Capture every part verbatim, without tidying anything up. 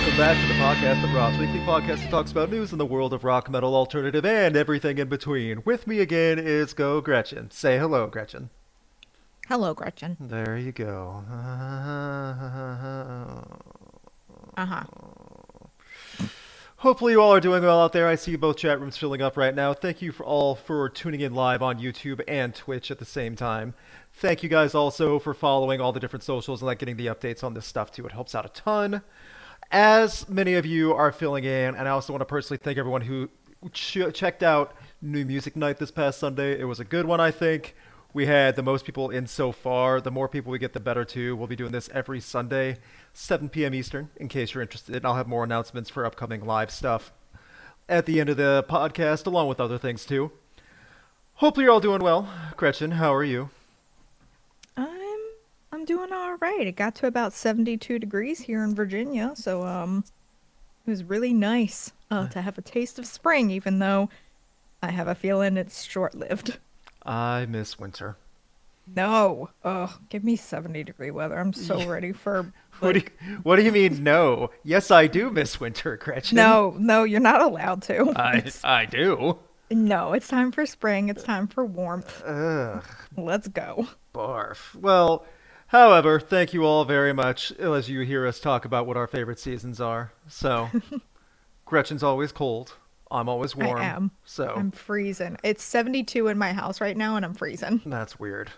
Welcome back to the podcast of Rob's Weekly Podcast that talks about news in the world of rock, metal, alternative, and everything in between. With me again is Go Gretchen. Say hello, Gretchen. Hello, Gretchen. There you go. Uh-huh. Hopefully you all are doing well out there. I see both chat rooms filling up right now. Thank you for all for tuning in live on YouTube and Twitch at the same time. Thank you guys also for following all the different socials and like getting the updates on this stuff too. It helps out a ton. As many of you are filling in, and I also want to personally thank everyone who ch checked out New Music Night this past Sunday. It was a good one, I think. We had the most people in so far. The more people we get, the better, too. We'll be doing this every Sunday, seven p m Eastern, in case you're interested. And I'll have more announcements for upcoming live stuff at the end of the podcast, along with other things, too. Hopefully you're all doing well. Gretchen, how are you? I'm doing all right. It got to about seventy-two degrees here in Virginia, so um, it was really nice uh, to have a taste of spring, even though I have a feeling it's short-lived. I miss winter. No. Oh, give me seventy degree weather. I'm so ready for... Like... What, do you, what do you mean, no? Yes, I do miss winter, Gretchen. No, no, you're not allowed to. I, I do. No, it's time for spring. It's time for warmth. Ugh. Let's go. Barf. Well... However, thank you all very much as you hear us talk about what our favorite seasons are. So, Gretchen's always cold. I'm always warm. I am. So I'm freezing. It's seventy-two in my house right now, and I'm freezing. That's weird.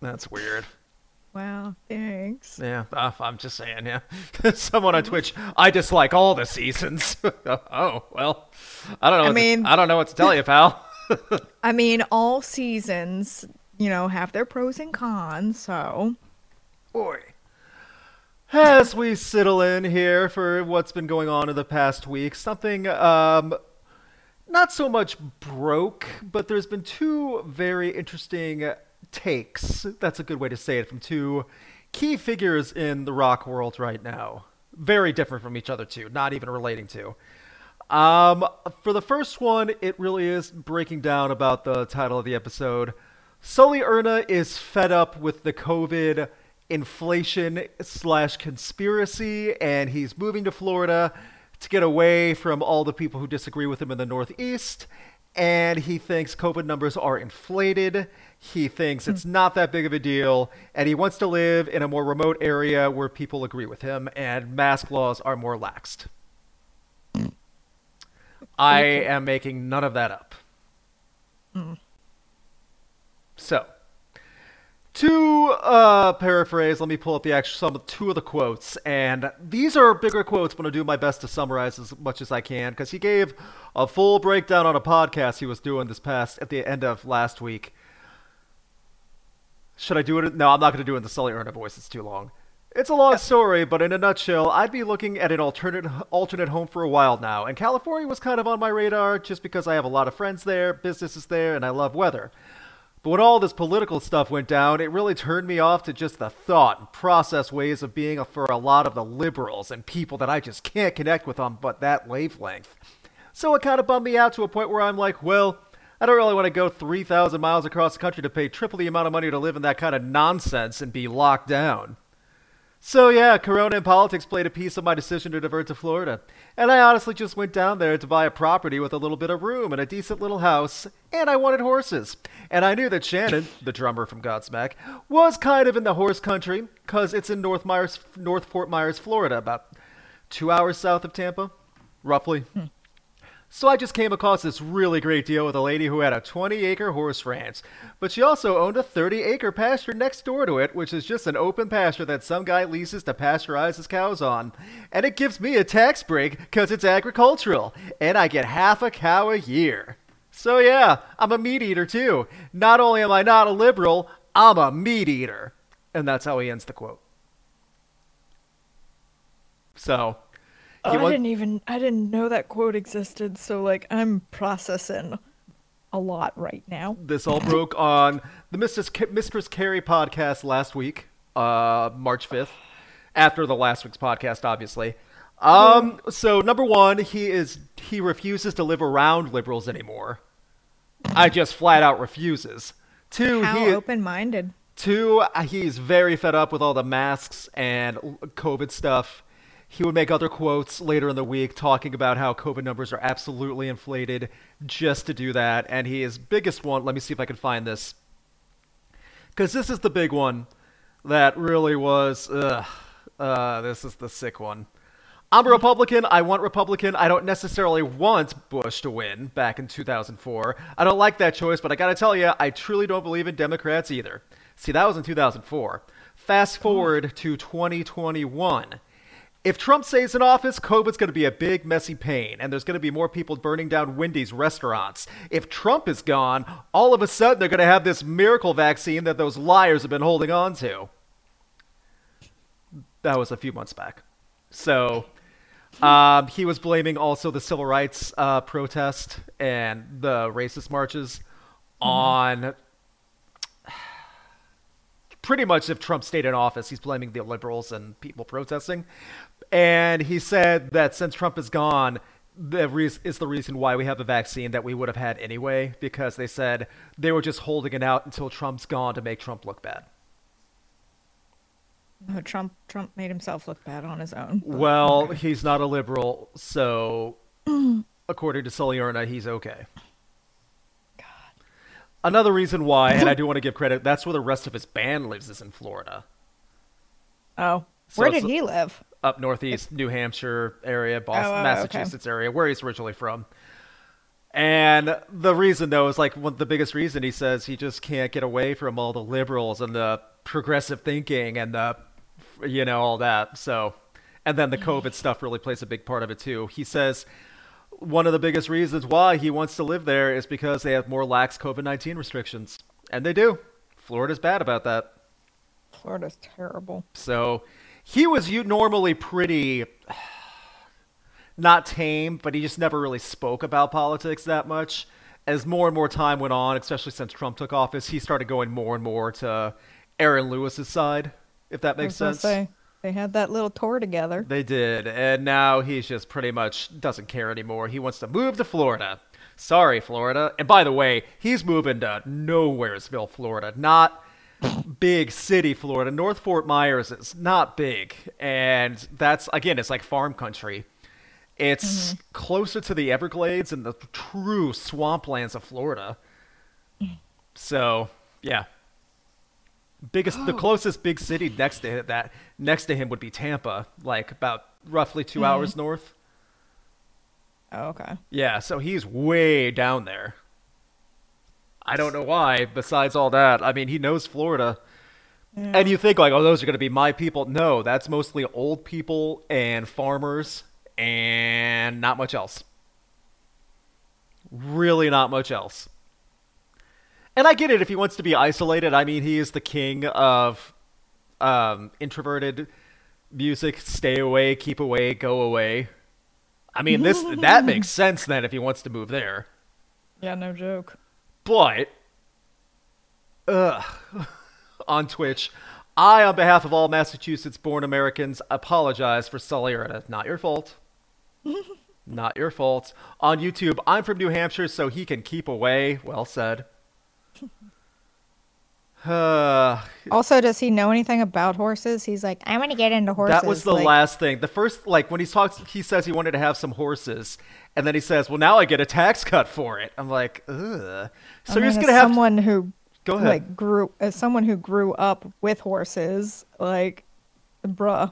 That's weird. Wow, thanks. Yeah, uh, I'm just saying, yeah. Someone on Twitch, I dislike all the seasons. Oh, well, I don't know. I mean, to, I don't know what to tell you, pal. I mean, all seasons... you know, have their pros and cons, so... Boy. As we settle in here for what's been going on in the past week, something, um, not so much broke, but there's been two very interesting takes, that's a good way to say it, from two key figures in the rock world right now. Very different from each other, too, not even relating to. Um, for the first one, it really is breaking down about the title of the episode... Sully Erna is fed up with the COVID inflation slash conspiracy, and he's moving to Florida to get away from all the people who disagree with him in the Northeast. And he thinks COVID numbers are inflated. He thinks it's not that big of a deal. And he wants to live in a more remote area where people agree with him and mask laws are more laxed. I am making none of that up. Mm. So, to uh, paraphrase, let me pull up the actual, some of two of the quotes, and these are bigger quotes, but I'll do my best to summarize as much as I can, because he gave a full breakdown on a podcast he was doing this past, at the end of last week. Should I do it? No, I'm not going to do it in the Sully Erna voice, it's too long. It's a long story, but in a nutshell, I'd be looking at an alternate alternate home for a while now, and California was kind of on my radar, just because I have a lot of friends there, businesses there, and I love weather. But when all this political stuff went down, it really turned me off to just the thought and process ways of being for a lot of the liberals and people that I just can't connect with on but that wavelength. So it kind of bummed me out to a point where I'm like, well, I don't really want to go three thousand miles across the country to pay triple the amount of money to live in that kind of nonsense and be locked down. So yeah, Corona and politics played a piece of my decision to divert to Florida. And I honestly just went down there to buy a property with a little bit of room and a decent little house. And I wanted horses. And I knew that Shannon, the drummer from Godsmack, was kind of in the horse country, because it's in North Myers, North Fort Myers, Florida, about two hours south of Tampa, roughly. Hmm. So I just came across this really great deal with a lady who had a twenty acre horse ranch, but she also owned a thirty acre pasture next door to it, which is just an open pasture that some guy leases to pasteurize his cows on. And it gives me a tax break because it's agricultural, and I get half a cow a year. So yeah, I'm a meat eater too. Not only am I not a liberal, I'm a meat eater. And that's how he ends the quote. So... Oh, I didn't even, I didn't know that quote existed, so, like, I'm processing a lot right now. This all broke on the Mistress, Mistress Carey podcast last week, uh, March fifth, after the last week's podcast, obviously. Um, so, number one, he is, he refuses to live around liberals anymore. I just flat out refuses. Two, How open-minded. Two, he's very fed up with all the masks and COVID stuff. He would make other quotes later in the week talking about how COVID numbers are absolutely inflated just to do that. And his biggest one, let me see if I can find this, because this is the big one that really was, ugh, uh, this is the sick one. I'm a Republican. I want Republican. I don't necessarily want Bush to win back in two thousand four. I don't like that choice, but I got to tell you, I truly don't believe in Democrats either. See, that was in two thousand four. Fast forward to twenty twenty-one. If Trump stays in office, COVID's going to be a big, messy pain, and there's going to be more people burning down Wendy's restaurants. If Trump is gone, all of a sudden they're going to have this miracle vaccine that those liars have been holding on to. That was a few months back. So um, he was blaming also the civil rights uh, protest and the racist marches mm-hmm. on pretty much if Trump stayed in office, he's blaming the liberals and people protesting. And he said that since Trump is gone, the re- is the reason why we have a vaccine that we would have had anyway, because they said they were just holding it out until Trump's gone to make Trump look bad. No, Trump Trump made himself look bad on his own. Well, okay. He's not a liberal, so according to Sully Erna, he's okay. God. Another reason why, and I do want to give credit, that's where the rest of his band lives, is in Florida. Oh, so where did he live? Up northeast, New Hampshire area, Boston, oh, oh, Massachusetts okay. area, where he's originally from. And the reason, though, is like one, the biggest reason he says he just can't get away from all the liberals and the progressive thinking and the, you know, all that. So, and then the COVID stuff really plays a big part of it too. He says one of the biggest reasons why he wants to live there is because they have more lax COVID nineteen restrictions, and they do. Florida's bad about that. Florida's terrible. So he was normally pretty not tame, but he just never really spoke about politics that much. As more and more time went on, especially since Trump took office, he started going more and more to Aaron Lewis's side, if that makes sense. Say, they had that little tour together. They did. And now he's just pretty much doesn't care anymore. He wants to move to Florida. Sorry, Florida. And by the way, he's moving to Nowheresville, Florida. Not big city Florida. North Fort Myers is not big. And that's, again, it's like farm country. It's mm-hmm. closer to the Everglades and the true swamplands of Florida. So, yeah. Biggest, oh. The closest big city next to that, next to him would be Tampa, like about roughly two mm-hmm. hours north. Oh, okay. Yeah, so he's way down there. I don't know why. Besides all that, I mean, he knows Florida, yeah. And you think like, oh, those are going to be my people. No, that's mostly old people and farmers, and not much else. Really, not much else. And I get it if he wants to be isolated. I mean, he is the king of um, introverted music. Stay away, keep away, go away. I mean, this that makes sense then if he wants to move there. Yeah, no joke. But, ugh, on Twitch, I, on behalf of all Massachusetts-born Americans, apologize for Sully Erna. Not your fault. Not your fault. On YouTube, I'm from New Hampshire, so he can keep away. Well said. Uh, also, does he know anything about horses? He's like, I want to get into horses. That was the like, last thing. The first, like when he talks, he says he wanted to have some horses, and then he says, "Well, now I get a tax cut for it." I'm like, ugh. So you're just gonna have someone to... who go ahead. Like grew as someone who grew up with horses. Like, bruh,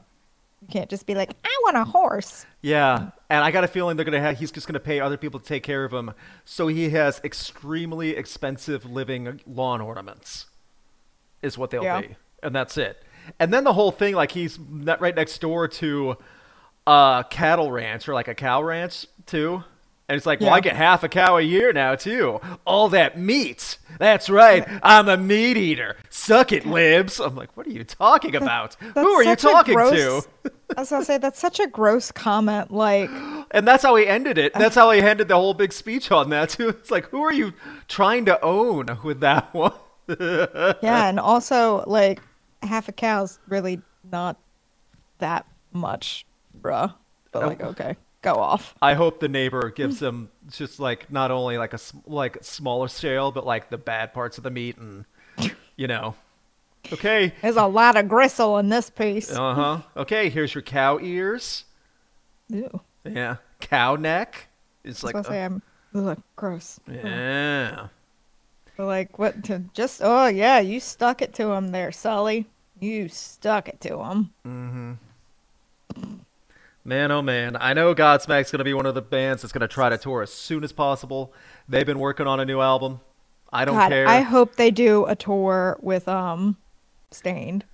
you can't just be like, I want a horse. Yeah. And I got a feeling they're gonna have. He's just gonna pay other people to take care of him, so he has extremely expensive living lawn ornaments, is what they'll yeah. be, and that's it. And then the whole thing, like he's right next door to a cattle ranch or like a cow ranch too, and it's like, yeah. well, I get half a cow a year now too. All that meat. That's right. I'm a meat eater. Suck it, libs. I'm like, what are you talking about? That, Who are you talking gross... to? I was gonna say that's such a gross comment, like. And that's how he ended it. That's how he ended the whole big speech on that too. It's like, who are you trying to own with that one? Yeah, and also like half a cow's really not that much, bruh. But like, okay, go off. I hope the neighbor gives him just like not only like a like smaller scale, but like the bad parts of the meat, and you know. Okay. There's a lot of gristle in this piece. Uh-huh. Okay, here's your cow ears. Ew. Yeah. Cow neck. It's I was like. Say, uh, I'm ugh, gross. Yeah. But like what? To just oh yeah, you stuck it to him there, Sully. You stuck it to him. Mm-hmm. Man, oh man. I know Godsmack's going to be one of the bands that's going to try to tour as soon as possible. They've been working on a new album. I don't God, care. I hope they do a tour with um, Stained.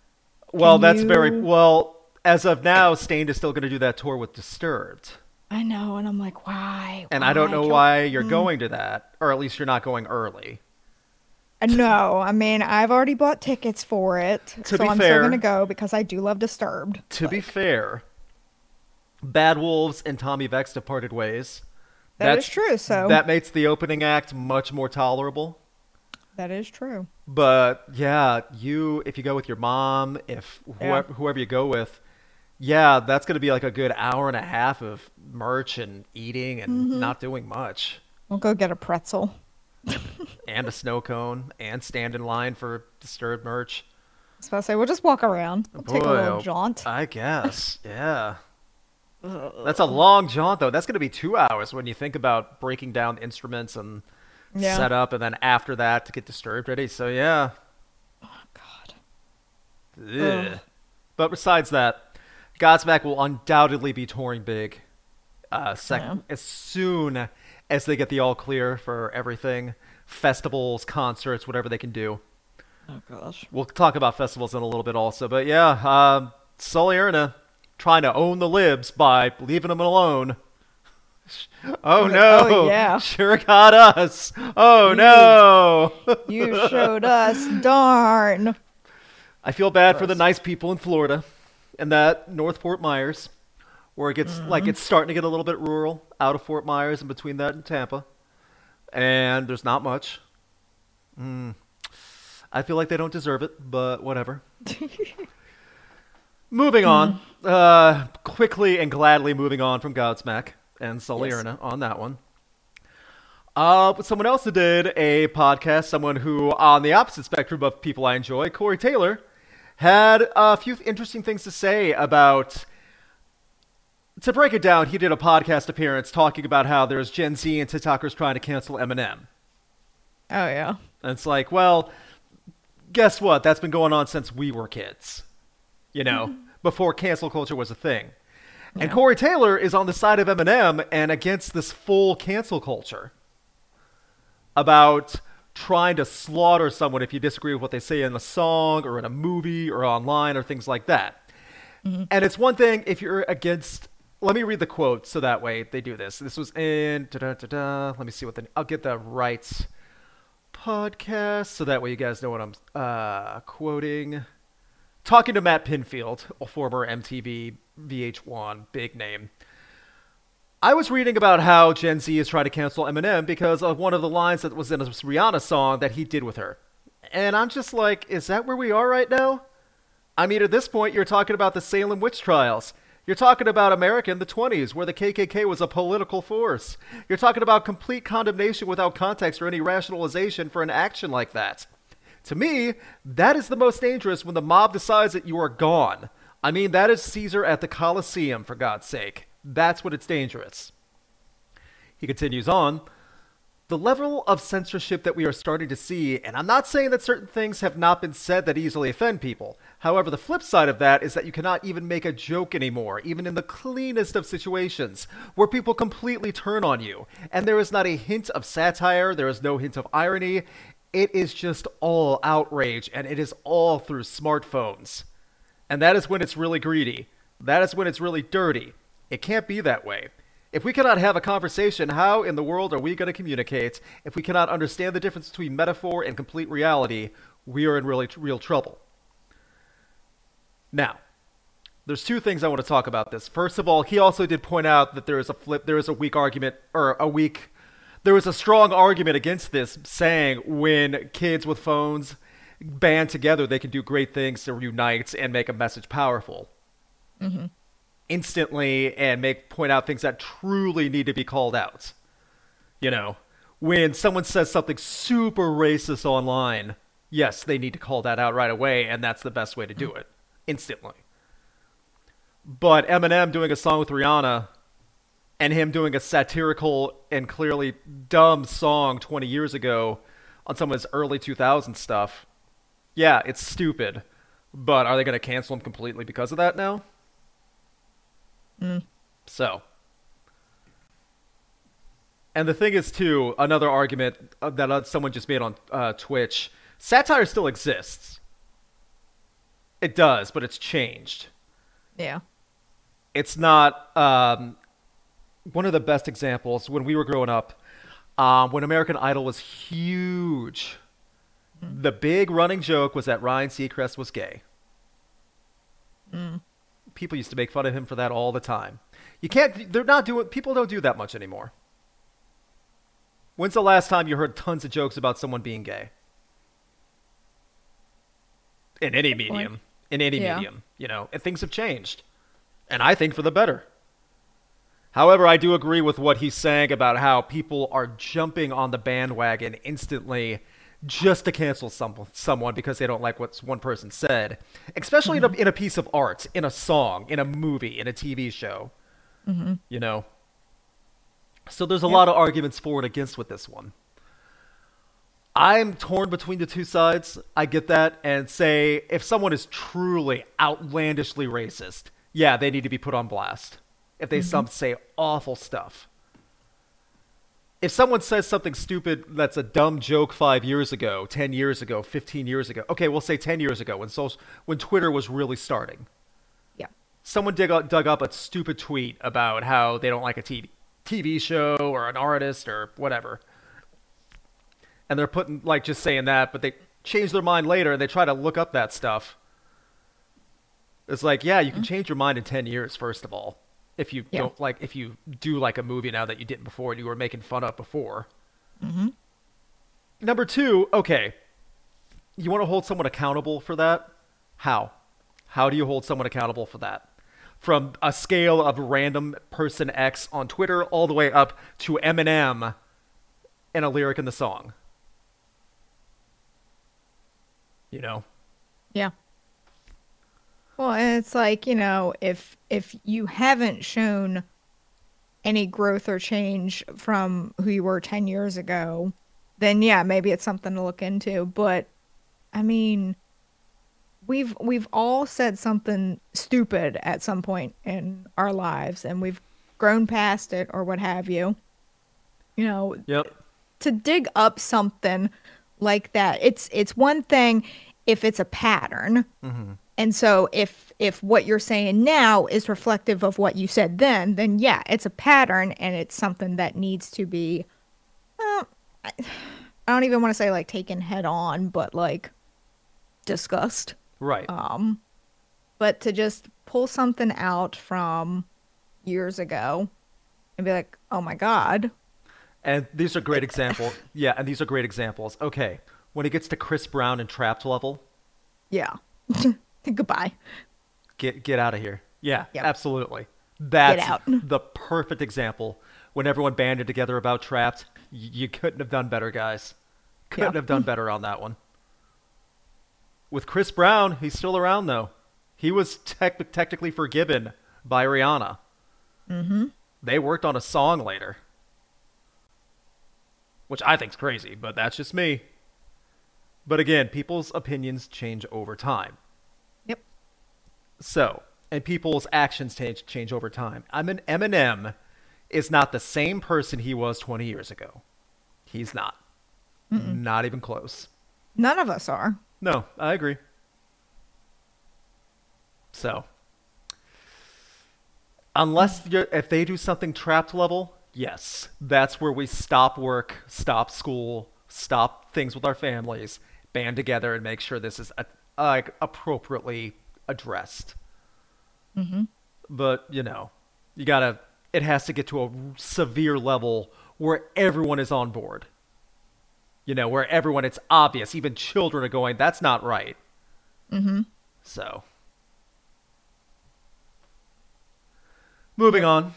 Well, Can that's you... very... Well, as of now, Stained is still going to do that tour with Disturbed. I know, and I'm like, why? And why? I don't know Can... why you're going to that, or at least you're not going early. No, I mean, I've already bought tickets for it, to so I'm fair, still going to go because I do love Disturbed. To like... be fair... Bad Wolves and Tommy Vex departed ways. That That's, is true. So that makes the opening act much more tolerable. That is true. But yeah, you if you go with your mom, if yeah. wh whoever you go with, yeah, that's going to be like a good hour and a half of merch and eating and mm-hmm. not doing much. We'll go get a pretzel. And a snow cone and stand in line for Disturbed merch. I was about to say, we'll just walk around. We'll Boy, take a little jaunt. I guess. Yeah. That's a long jaunt, though. That's going to be two hours when you think about breaking down instruments and yeah. set up, and then after that to get Disturbed ready. So, yeah. Oh, God. Ugh. But besides that, Godsmack will undoubtedly be touring big uh, sec yeah. as soon as they get the all clear for everything. Festivals, concerts, whatever they can do. Oh, gosh. We'll talk about festivals in a little bit also. But, yeah, uh, Sully Erna. Trying to own the libs by leaving them alone. Oh no! Oh, yeah. Sure got us. Oh you, no! You showed us. Darn. I feel bad Gross. for the nice people in Florida, and that North Fort Myers, where it gets mm-hmm. like it's starting to get a little bit rural out of Fort Myers and between that and Tampa, and there's not much. Mm. I feel like they don't deserve it, but whatever. Moving on, mm. uh, quickly and gladly moving on from Godsmack and Sully yes. Erna on that one. Uh, but someone else who did a podcast, someone who on the opposite spectrum of people I enjoy, Corey Taylor, had a few interesting things to say about, to break it down, he did a podcast appearance talking about how there's Gen Z and TikTokers trying to cancel Eminem. Oh, yeah. And it's like, well, guess what? That's been going on since we were kids. You know, before cancel culture was a thing. Yeah. And Corey Taylor is on the side of Eminem and against this full cancel culture about trying to slaughter someone if you disagree with what they say in a song or in a movie or online or things like that. Mm-hmm. And it's one thing if you're against... Let me read the quote so that way they do this. This was in... Da, da, da, da. Let me see what the... I'll get the right podcast so that way you guys know what I'm uh, quoting... Talking to Matt Pinfield, a former M T V, V H one, big name. I was reading about how Gen Z is trying to cancel Eminem because of one of the lines that was in a Rihanna song that he did with her. And I'm just like, is that where we are right now? I mean, at this point, you're talking about the Salem witch trials. You're talking about America in the twenties, where the K K K was a political force. You're talking about complete condemnation without context or any rationalization for an action like that. To me, that is the most dangerous when the mob decides that you are gone. I mean, that is Caesar at the Coliseum, for God's sake. That's when it's dangerous. He continues on. The level of censorship that we are starting to see, and I'm not saying that certain things have not been said that easily offend people. However, the flip side of that is that you cannot even make a joke anymore, even in the cleanest of situations, where people completely turn on you. And there is not a hint of satire, there is no hint of irony. It is just all outrage, and it is all through smartphones. And that is when it's really greedy. That is when it's really dirty. It can't be that way. If we cannot have a conversation, how in the world are we going to communicate? If we cannot understand the difference between metaphor and complete reality, we are in really real trouble. Now, there's two things I want to talk about this. First of all, he also did point out that there is a flip, there is a weak argument, or a weak... There was a strong argument against this, saying when kids with phones band together, they can do great things to unite and make a message powerful mm-hmm. instantly and make point out things that truly need to be called out. You know, when someone says something super racist online, yes, they need to call that out right away, and that's the best way to do it, instantly. But Eminem doing a song with Rihanna and him doing a satirical and clearly dumb song twenty years ago on some of his early two thousands stuff. Yeah, it's stupid. But are they going to cancel him completely because of that now? Mm. So. And the thing is, too, another argument that someone just made on uh, Twitch, satire still exists. It does, but it's changed. Yeah. It's not... Um, one of the best examples, when we were growing up, um, when American Idol was huge, mm. the big running joke was that Ryan Seacrest was gay. Mm. People used to make fun of him for that all the time. You can't, they're not doing, people don't do that much anymore. When's the last time you heard tons of jokes about someone being gay? In any medium. Like, in any yeah. medium. You know, and things have changed. And I think for the better. However, I do agree with what he's saying about how people are jumping on the bandwagon instantly just to cancel some, someone because they don't like what one person said, especially mm-hmm. in, a, in a piece of art, in a song, in a movie, in a T V show, mm-hmm. you know. So there's a yeah. lot of arguments for and against with this one. I'm torn between the two sides. I get that. And say if someone is truly outlandishly racist, yeah, they need to be put on blast. If they mm-hmm. some say awful stuff. If someone says something stupid that's a dumb joke five years ago, ten years ago, fifteen years ago. Okay, we'll say ten years ago when social, when Twitter was really starting. Yeah. Someone dig up, dug up a stupid tweet about how they don't like a T V, T V show or an artist or whatever. And they're putting, like, just saying that, but they change their mind later and they try to look up that stuff. It's like, yeah, you mm-hmm. can change your mind in ten years, first of all. If you yeah. don't like, if you do like a movie now that you didn't before and you were making fun of before. Mm-hmm. Number two, okay, you want to hold someone accountable for that? How? How do you hold someone accountable for that? From a scale of random person X on Twitter all the way up to Eminem and a lyric in the song. You know? Yeah. Well, and it's like, you know, if if you haven't shown any growth or change from who you were ten years ago, then yeah, maybe it's something to look into. But I mean, we've we've all said something stupid at some point in our lives and we've grown past it or what have you. You know, yep. to dig up something like that. It's it's one thing if it's a pattern. Mm-hmm. And so if if what you're saying now is reflective of what you said then, then yeah, it's a pattern and it's something that needs to be, uh, I don't even want to say like taken head on, but like discussed. Right. Um, but to just pull something out from years ago and be like, oh my God. And these are great examples. Yeah, and these are great examples. Okay, when it gets to Chris Brown and Trapped level. Yeah. Goodbye. Get get out of here. Yeah, yep. absolutely. That's get out. The perfect example. When everyone banded together about Trapped, you, you couldn't have done better, guys. Couldn't yep. have done better on that one. With Chris Brown, he's still around, though. He was te- technically forgiven by Rihanna. Mm-hmm. They worked on a song later. Which I think's crazy, but that's just me. But again, people's opinions change over time. So, and people's actions change, change over time. I mean, Eminem is not the same person he was twenty years ago. He's not. Mm-mm. Not even close. None of us are. No, I agree. So, unless you're, if they do something Trapped level, yes. That's where we stop work, stop school, stop things with our families, band together and make sure this is a, like appropriately addressed. Mm-hmm. But, you know, you gotta, it has to get to a severe level where everyone is on board. You know, where everyone, it's obvious, even children are going, that's not right. Mm-hmm. So. Moving on.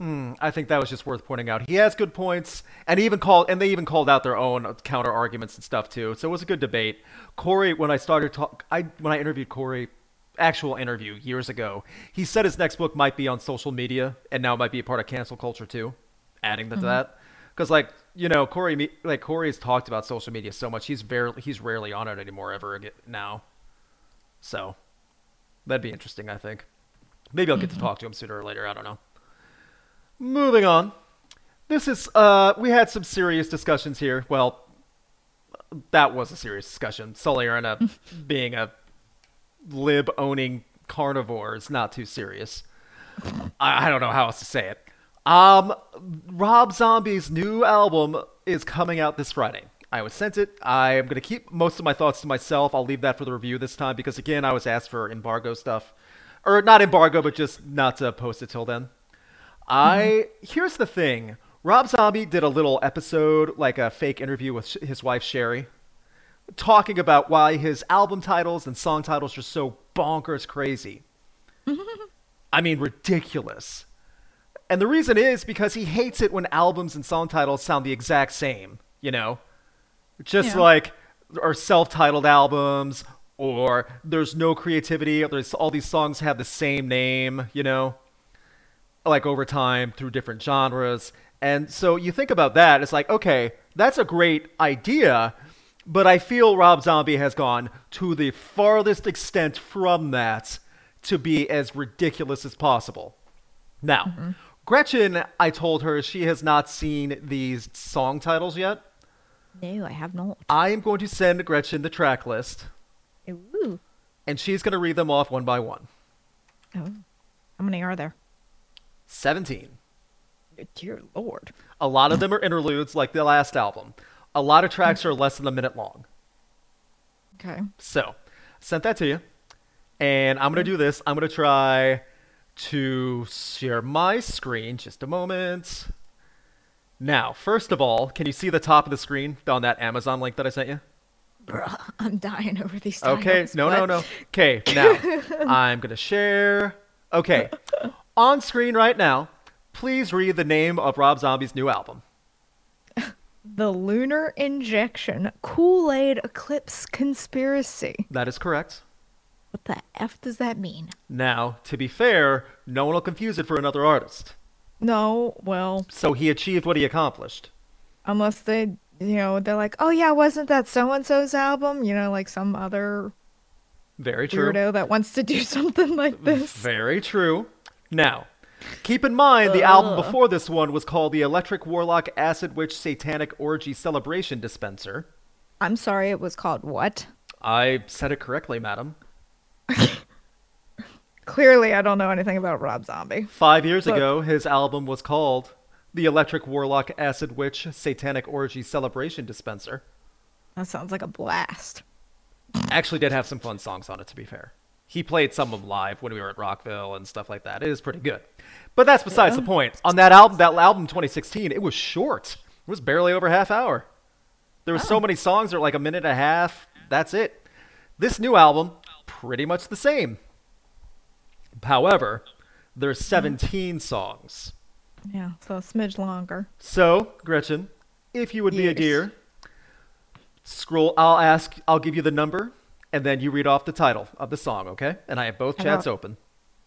Mm, I think that was just worth pointing out. He has good points, and even called, and they even called out their own counter arguments and stuff too. So it was a good debate. Corey, when I started talk, I when I interviewed Corey actual interview years ago. He said his next book might be on social media, and now it might be a part of cancel culture too, adding mm-hmm. to that. Because, like, you know, Corey, like, Corey's talked about social media so much. He's barely, he's rarely on it anymore ever again now. So that'd be interesting, I think. Maybe I'll get mm-hmm. to talk to him sooner or later. I don't know. Moving on. This is, uh, we had some serious discussions here. Well, that was a serious discussion. Sully Erna being a lib-owning carnivore is not too serious. I, I don't know how else to say it. Um, Rob Zombie's new album is coming out this Friday. I was sent it. I am going to keep most of my thoughts to myself. I'll leave that for the review this time because, again, I was asked for embargo stuff. Or not embargo, but just not to post it till then. I here's the thing. Rob Zombie did a little episode, like a fake interview with sh- his wife, Sherry, talking about why his album titles and song titles are so bonkers crazy. I mean, ridiculous. And the reason is because he hates it when albums and song titles sound the exact same, you know, just yeah. like or self-titled albums or there's no creativity. Or there's all these songs have the same name, you know. Like over time through different genres. And so you think about that, it's like, okay, that's a great idea, but I feel Rob Zombie has gone to the farthest extent from that to be as ridiculous as possible. Now, mm-hmm. Gretchen, I told her she has not seen these song titles yet. No, I have not. I am going to send Gretchen the track list. Ooh. And she's going to read them off one by one. Oh, how many are there? seventeen. Dear Lord. A lot of them are interludes like the last album. A lot of tracks are less than a minute long. Okay. So, sent that to you. And I'm going to do this. I'm going to try to share my screen. Just a moment. Now, first of all, can you see the top of the screen on that Amazon link that I sent you? Bruh, I'm dying over these titles. Okay. No, no, no. Okay. Now, I'm going to share. Okay. On screen right now, please read the name of Rob Zombie's new album. The Lunar Injection Kool-Aid Eclipse Conspiracy. That is correct. What the F does that mean? Now, to be fair, no one will confuse it for another artist. No, well... So he achieved what he accomplished. Unless they, you know, they're like, oh yeah, wasn't that so-and-so's album? You know, like some other... Very true. Weirdo that wants to do something like this. Very true. Now, keep in mind the uh, album before this one was called The Electric Warlock Acid Witch Satanic Orgy Celebration Dispenser. I'm sorry, it was called what? I said it correctly, madam. Clearly, I don't know anything about Rob Zombie. Five years Look. ago, his album was called The Electric Warlock Acid Witch Satanic Orgy Celebration Dispenser. That sounds like a blast. Actually did have some fun songs on it, to be fair. He played some of them live when we were at Rockville and stuff like that. It is pretty good. But that's besides yeah. the point. On that album, that album twenty sixteen, it was short. It was barely over half hour. There were oh. so many songs that were like a minute and a half. That's it. This new album, pretty much the same. However, there's seventeen songs. Yeah, so a smidge longer. So, Gretchen, if you would yes. be a dear, scroll, I'll ask, I'll give you the number. And then you read off the title of the song, okay? And I have both chats open.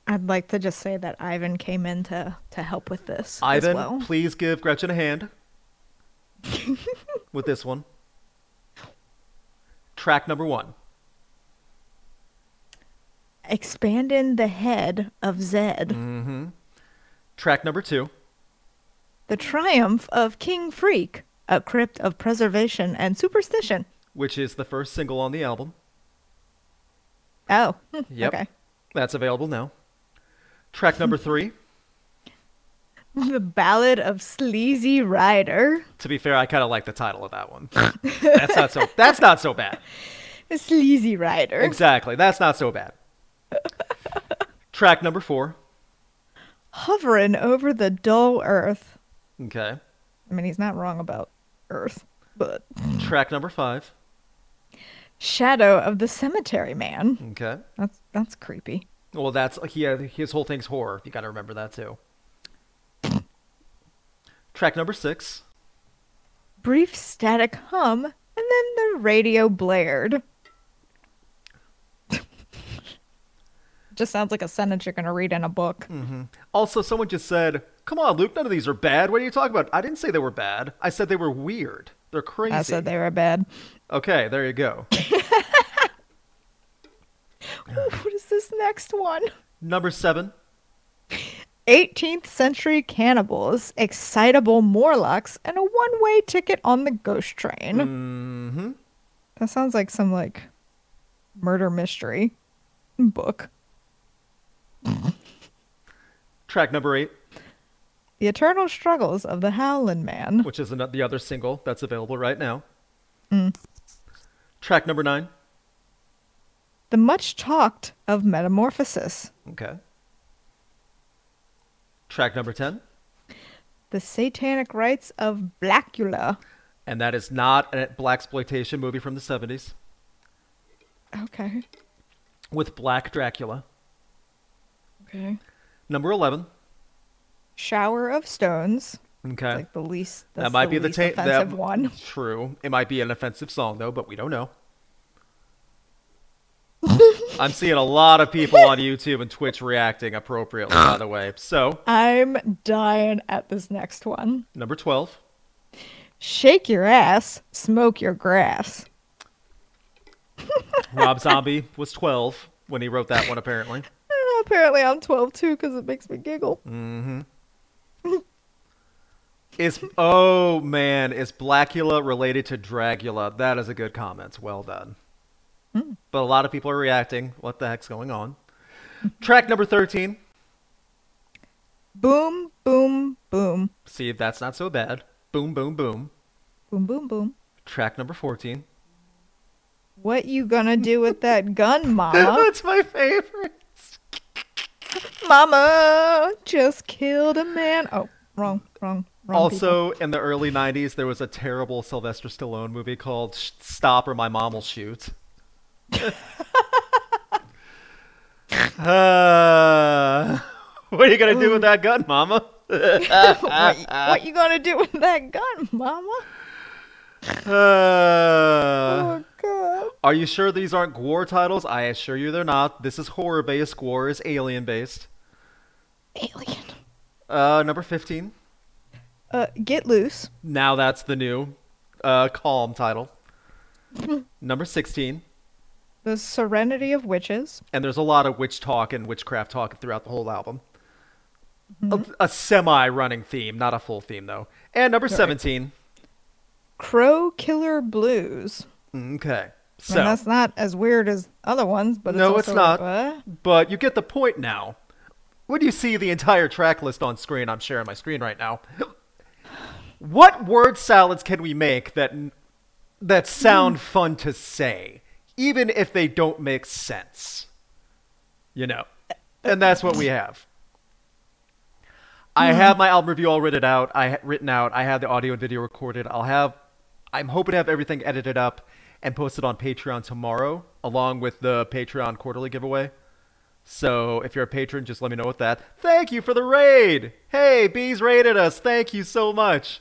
I'd like to just say that Ivan came in to, to help with this Ivan, as well. Please give Gretchen a hand with this one. Track number one. Expandin' the Head of Zed. Mm-hmm. Track number two. The Triumph of King Freak, a Crypt of Preservation and Superstition. Which is the first single on the album. Oh, yep. Okay. That's available now. Track number three. The Ballad of Sleazy Rider. To be fair, I kind of like the title of that one. That's not so That's not so bad. Sleazy Rider. Exactly. That's not so bad. Track number four. Hovering Over the Dull Earth. Okay. I mean, he's not wrong about Earth, but... Track number five. Shadow of the Cemetery Man. Okay. That's that's creepy. Well, that's he his whole thing's horror. You got to remember that too. Track number six. Brief static hum, and then the radio blared. just sounds like a sentence you're going to read in a book. Mm-hmm. Also, someone just said, come on, Luke, none of these are bad. What are you talking about? I didn't say they were bad. I said they were weird. They're crazy. I said they were bad. Okay, there you go. Ooh, what is this next one? Number seven. eighteenth century cannibals, excitable Morlocks, and a one-way ticket on the ghost train. Mm-hmm. That sounds like some, like, murder mystery book. Track number eight. The Eternal Struggles of the Howlin' Man. Which is the other single that's available right now. Mm. Track number nine. The much talked of Metamorphosis. Okay. Track number ten. The Satanic Rites of Blackula. And that is not a blaxploitation movie from the seventies. Okay. With Black Dracula. Okay. Number eleven. Shower of Stones. Okay. Like the least, that's that might the be least the ta- offensive that, one. True. It might be an offensive song, though, but we don't know. I'm seeing a lot of people on YouTube and Twitch reacting appropriately, by the way. So I'm dying at this next one. Number twelve. Shake your ass, smoke your grass. Rob Zombie was twelve when he wrote that one, apparently. Apparently I'm twelve too, because it makes me giggle. Mm-hmm. Is, oh man, is Blackula related to Dragula? That is a good comment. Well done. Mm. But a lot of people are reacting. What the heck's going on? Track number thirteen. Boom, boom, boom. See, that's not so bad. Boom, boom, boom. Boom, boom, boom. Track number fourteen. What you gonna do with that gun, Mama? That's my favorite. Mama just killed a man. Oh, wrong, wrong, wrong. Also, people. In the early nineties, there was a terrible Sylvester Stallone movie called Stop or My Mom Will Shoot. uh, what are you gonna do with that gun, Mama? what, what you gonna do with that gun, Mama? Uh, oh God! Are you sure these aren't gore titles? I assure you they're not. This is horror-based. Gore is alien-based. Alien. Uh, number fifteen. Uh, Get Loose. Now that's the new, uh, Calm title. Number sixteen. The Serenity of Witches. And there's a lot of witch talk and witchcraft talk throughout the whole album. Mm-hmm. A, a semi-running theme, not a full theme though. And number Sorry. seventeen. Crow Killer Blues. Okay. So and that's not as weird as other ones, but it's no, also, it's not. Uh... But you get the point now. When you see the entire track list on screen, I'm sharing my screen right now. What word salads can we make that that sound mm. fun to say, even if they don't make sense? You know. And that's what we have. I mm-hmm. have my album review all written out. I written out. I have the audio and video recorded. I'll have. I'm hoping to have everything edited up and posted on Patreon tomorrow, along with the Patreon quarterly giveaway. So if you're a patron, just let me know with that. Thank you for the raid. Hey, Bees raided us. Thank you so much.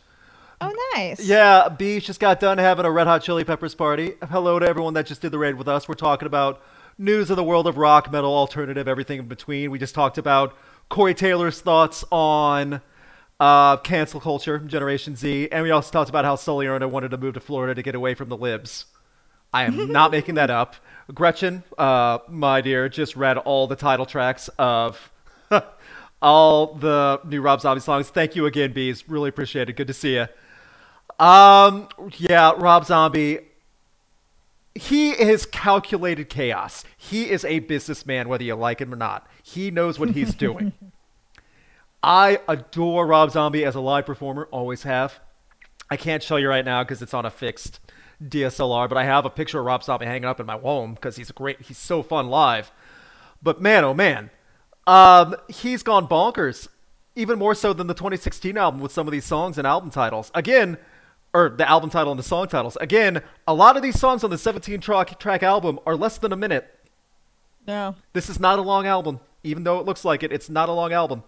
Oh, nice. Yeah, Bees just got done having a Red Hot Chili Peppers party. Hello to everyone that just did the raid with us. We're talking about news of the world of rock, metal, alternative, everything in between. We just talked about Corey Taylor's thoughts on uh, cancel culture, Generation Z. And we also talked about how Sully Erna wanted to move to Florida to get away from the libs. I am not making that up. Gretchen, uh, my dear, just read all the title tracks of all the new Rob Zombie songs. Thank you again, Bees. Really appreciate it. Good to see you. Um, yeah, Rob Zombie, he is calculated chaos. He is a businessman, whether you like him or not. He knows what he's doing. I adore Rob Zombie as a live performer. Always have. I can't show you right now because it's on a fixed D S L R, but I have a picture of Rob Zombie hanging up in my home because he's great. He's so fun live. But man, oh man, um, he's gone bonkers, even more so than the twenty sixteen album with some of these songs and album titles. Again, or the album title and the song titles. Again, a lot of these songs on the seventeen-track album are less than a minute. No. This is not a long album. Even though it looks like it, it's not a long album.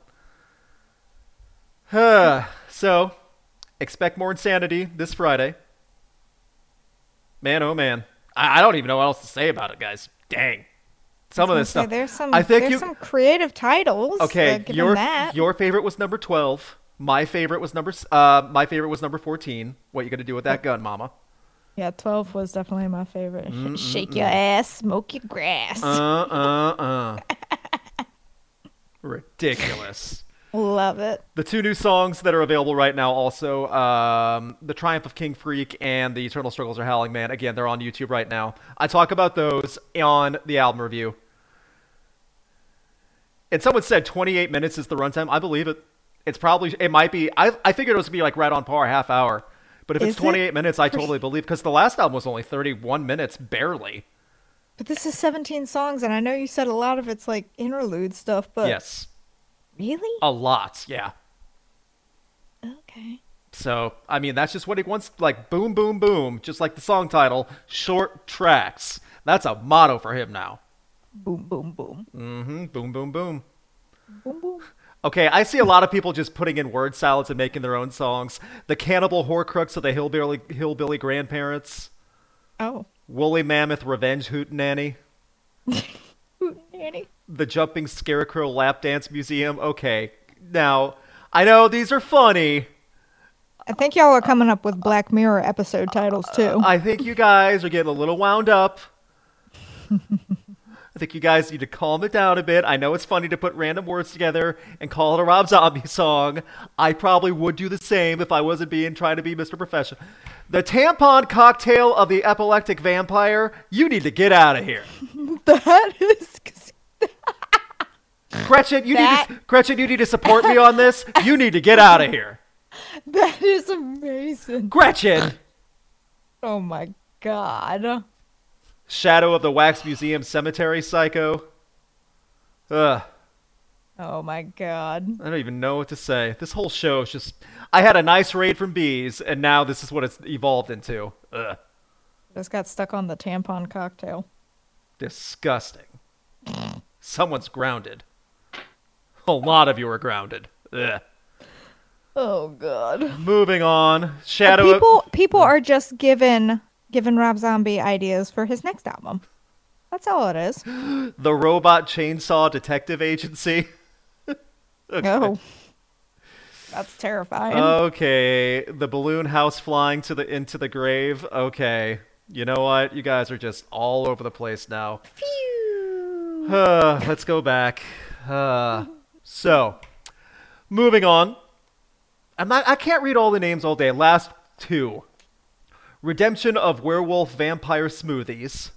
So, expect more insanity this Friday. Man, oh man. I, I don't even know what else to say about it, guys. Dang. Some of this stuff. There's some, I think there's you, some creative titles. Okay, your that. your favorite was number twelve. My favorite was number uh my favorite was number fourteen. What you gonna do with that gun, mama? Yeah, twelve was definitely my favorite. Mm-mm-mm. Shake your ass, smoke your grass. Uh uh uh. Ridiculous. Love it. The two new songs that are available right now also, um, The Triumph of King Freak and The Eternal Struggles Are Howling Man. Again, they're on YouTube right now. I talk about those on the album review. And someone said twenty-eight minutes is the runtime. I believe it. It's probably, it might be, I, I figured it was going to be like right on par, half hour. But if is it's twenty-eight it? minutes, I totally believe, because the last album was only thirty-one minutes, barely. But this is seventeen songs, and I know you said a lot of it's like interlude stuff, but. Yes. Really? A lot, yeah. Okay. So, I mean, that's just what he wants, like, boom, boom, boom, just like the song title, short tracks. That's a motto for him now. Boom, boom, boom. Mm-hmm, boom, boom, boom. Boom, boom. Okay, I see a lot of people just putting in word salads and making their own songs. The Cannibal Horcrux of the Hillbilly, hillbilly Grandparents. Oh. Woolly Mammoth Revenge Hootenanny. Hootenanny. The Jumping Scarecrow Lap Dance Museum. Okay, now, I know these are funny. I think y'all are coming up with Black Mirror episode titles, too. I think you guys are getting a little wound up. I think you guys need to calm it down a bit. I know it's funny to put random words together and call it a Rob Zombie song. I probably would do the same if I wasn't being trying to be Mister Professional. The Tampon Cocktail of the Epileptic Vampire. You need to get out of here. That is... Gretchen, you that... need to, Gretchen, you need to support me on this. You need to get out of here. That is amazing. Gretchen. Oh, my God. Shadow of the Wax Museum Cemetery Psycho. Ugh. Oh, my God. I don't even know what to say. This whole show is just... I had a nice raid from bees, and now this is what it's evolved into. Ugh. Just got stuck on the tampon cocktail. Disgusting. Someone's grounded. A lot of you are grounded. Ugh. Oh, God. Moving on. Shadow uh, people, of... People are just given... Giving Rob Zombie ideas for his next album. That's all it is. The Robot Chainsaw Detective Agency. Okay. Oh. That's terrifying. Okay. The Balloon House Flying to the into the Grave. Okay. You know what? You guys are just all over the place now. Phew. Uh, let's go back. Uh, so, moving on. I'm not, I can't read all the names all day. Last two. Redemption of Werewolf Vampire Smoothies.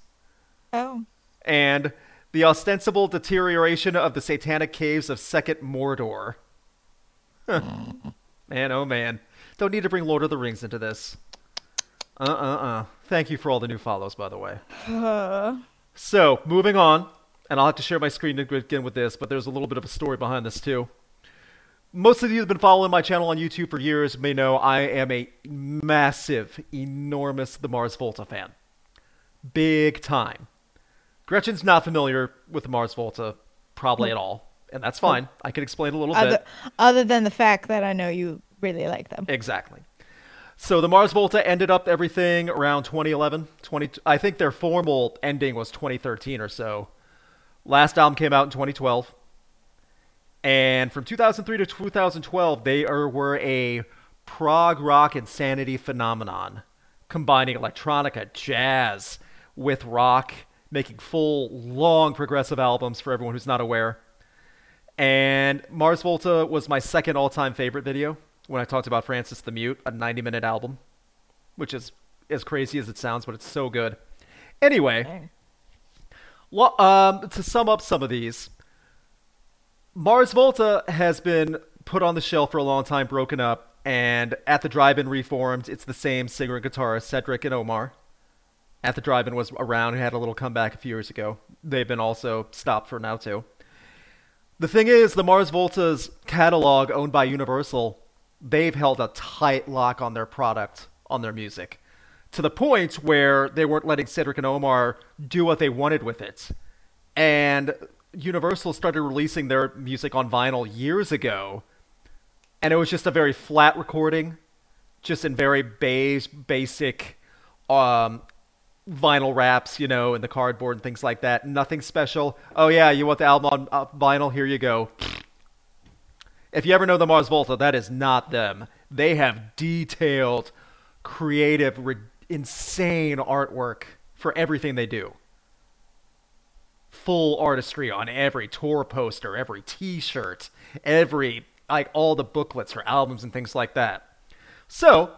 Oh. And The Ostensible Deterioration of the Satanic Caves of Second Mordor. Huh. Man, oh man. Don't need to bring Lord of the Rings into this. Uh-uh-uh. Thank you for all the new follows, by the way. Uh. So, moving on. And I'll have to share my screen again with this, but there's a little bit of a story behind this, too. Most of you have been following my channel on YouTube for years may know I am a massive, enormous The Mars Volta fan. Big time. Gretchen's not familiar with The Mars Volta probably at all, and that's fine. I can explain a little other, bit. Other than the fact that I know you really like them. Exactly. So The Mars Volta ended up everything around twenty eleven. twenty I think their formal ending was twenty thirteen or so. Last album came out in twenty twelve. And from two thousand three to two thousand twelve, they are, were a prog rock insanity phenomenon, combining electronica, jazz with rock, making full, long progressive albums for everyone who's not aware. And Mars Volta was my second all-time favorite video when I talked about Francis the Mute, a ninety-minute album, which is as crazy as it sounds, but it's so good. Anyway, well, um, to sum up some of these... Mars Volta has been put on the shelf for a long time, broken up, and At the Drive-In reformed. It's the same singer and guitarist, Cedric and Omar. At the Drive-In was around and had a little comeback a few years ago. They've been also stopped for now, too. The thing is, the Mars Volta's catalog, owned by Universal, they've held a tight lock on their product, on their music, to the point where they weren't letting Cedric and Omar do what they wanted with it. And... Universal started releasing their music on vinyl years ago, and it was just a very flat recording, just in very beige, basic um, vinyl wraps, you know, and the cardboard and things like that. Nothing special. Oh, yeah, you want the album on uh, vinyl? Here you go. If you ever know the Mars Volta, that is not them. They have detailed, creative, re- insane artwork for everything they do. Full artistry on every tour poster, every t-shirt, every, like, all the booklets or albums and things like that. So,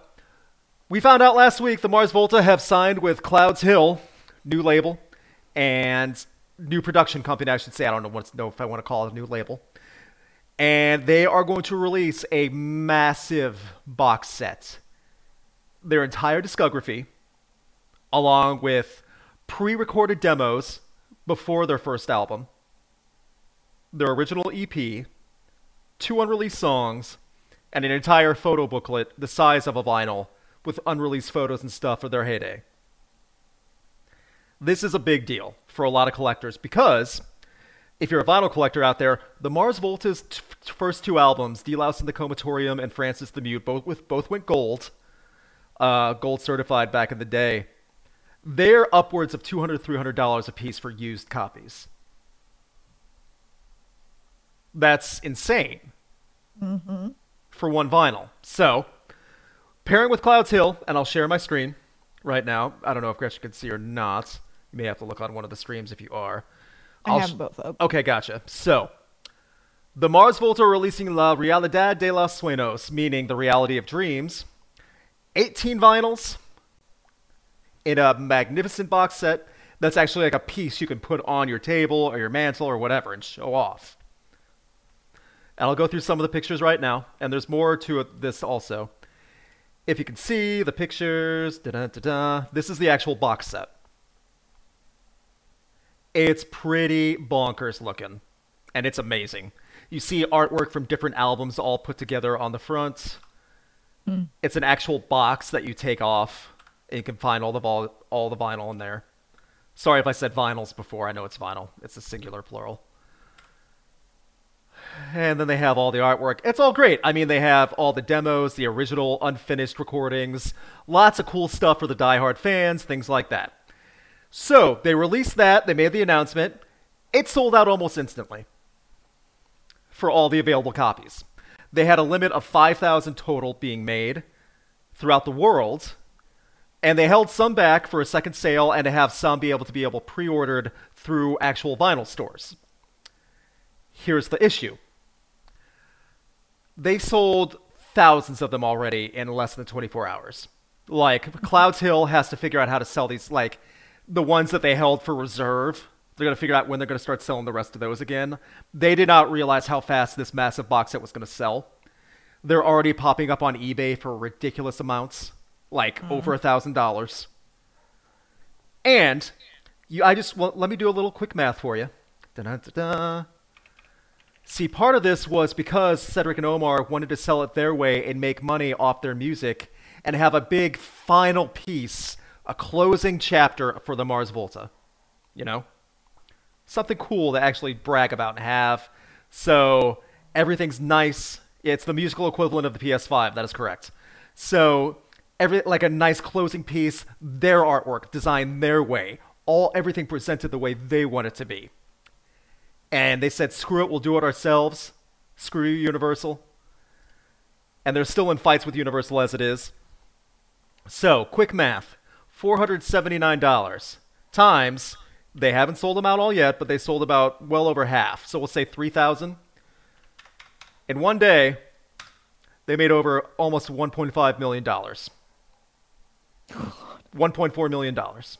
we found out last week the Mars Volta have signed with Clouds Hill, new label, and new production company, I should say. I don't know, what, know if I want to call it a new label. And they are going to release a massive box set. Their entire discography, along with pre-recorded demos before their first album, their original E P, two unreleased songs, and an entire photo booklet the size of a vinyl with unreleased photos and stuff for their heyday. This is a big deal for a lot of collectors because if you're a vinyl collector out there, the Mars Volta's t- first two albums, D-Louse and the Comatorium and Francis the Mute, both with both went gold, uh, gold certified back in the day. They're upwards of two hundred dollars, three hundred dollars a piece for used copies. That's insane mm-hmm. for one vinyl. So, pairing with Clouds Hill, and I'll share my screen right now. I don't know if Gretchen can see or not. You may have to look on one of the streams if you are. I'll I have sh- both up. Okay, gotcha. So, the Mars Volta releasing La Realidad de los Sueños, meaning the reality of dreams. eighteen vinyls in a magnificent box set that's actually like a piece you can put on your table or your mantle or whatever and show off. And I'll go through some of the pictures right now, and there's more to this also. If you can see the pictures, da-da-da-da, this is the actual box set. It's pretty bonkers looking, and it's amazing. You see artwork from different albums all put together on the front. Mm. It's an actual box that you take off, and you can find all the vol- all the vinyl in there. Sorry if I said vinyls before. I know it's vinyl. It's a singular plural. And then they have all the artwork. It's all great. I mean, they have all the demos, the original unfinished recordings, lots of cool stuff for the diehard fans, things like that. So, they released that, they made the announcement, it sold out almost instantly for all the available copies. They had a limit of five thousand total being made throughout the world, and they held some back for a second sale and to have some be able to be able pre-ordered through actual vinyl stores. Here's the issue. They sold thousands of them already in less than twenty-four hours. Like, Clouds Hill has to figure out how to sell these, like, the ones that they held for reserve, they're going to figure out when they're going to start selling the rest of those again. They did not realize how fast this massive box set was going to sell. They're already popping up on eBay for ridiculous amounts, like uh-huh. over one thousand dollars. And you, I just well, let me do a little quick math for you. Da-da-da-da. See, part of this was because Cedric and Omar wanted to sell it their way and make money off their music and have a big final piece, a closing chapter for the Mars Volta, you know? Something cool to actually brag about and have. So everything's nice. It's the musical equivalent of the P S five. That is correct. So every like a nice closing piece, their artwork, designed their way, all everything presented the way they want it to be. And they said, screw it, we'll do it ourselves. Screw you, Universal. And they're still in fights with Universal as it is. So quick math. four hundred seventy-nine dollars times, they haven't sold them out all yet, but they sold about well over half. So we'll say three thousand. In one day, they made over almost one point five million dollars. one point four million dollars.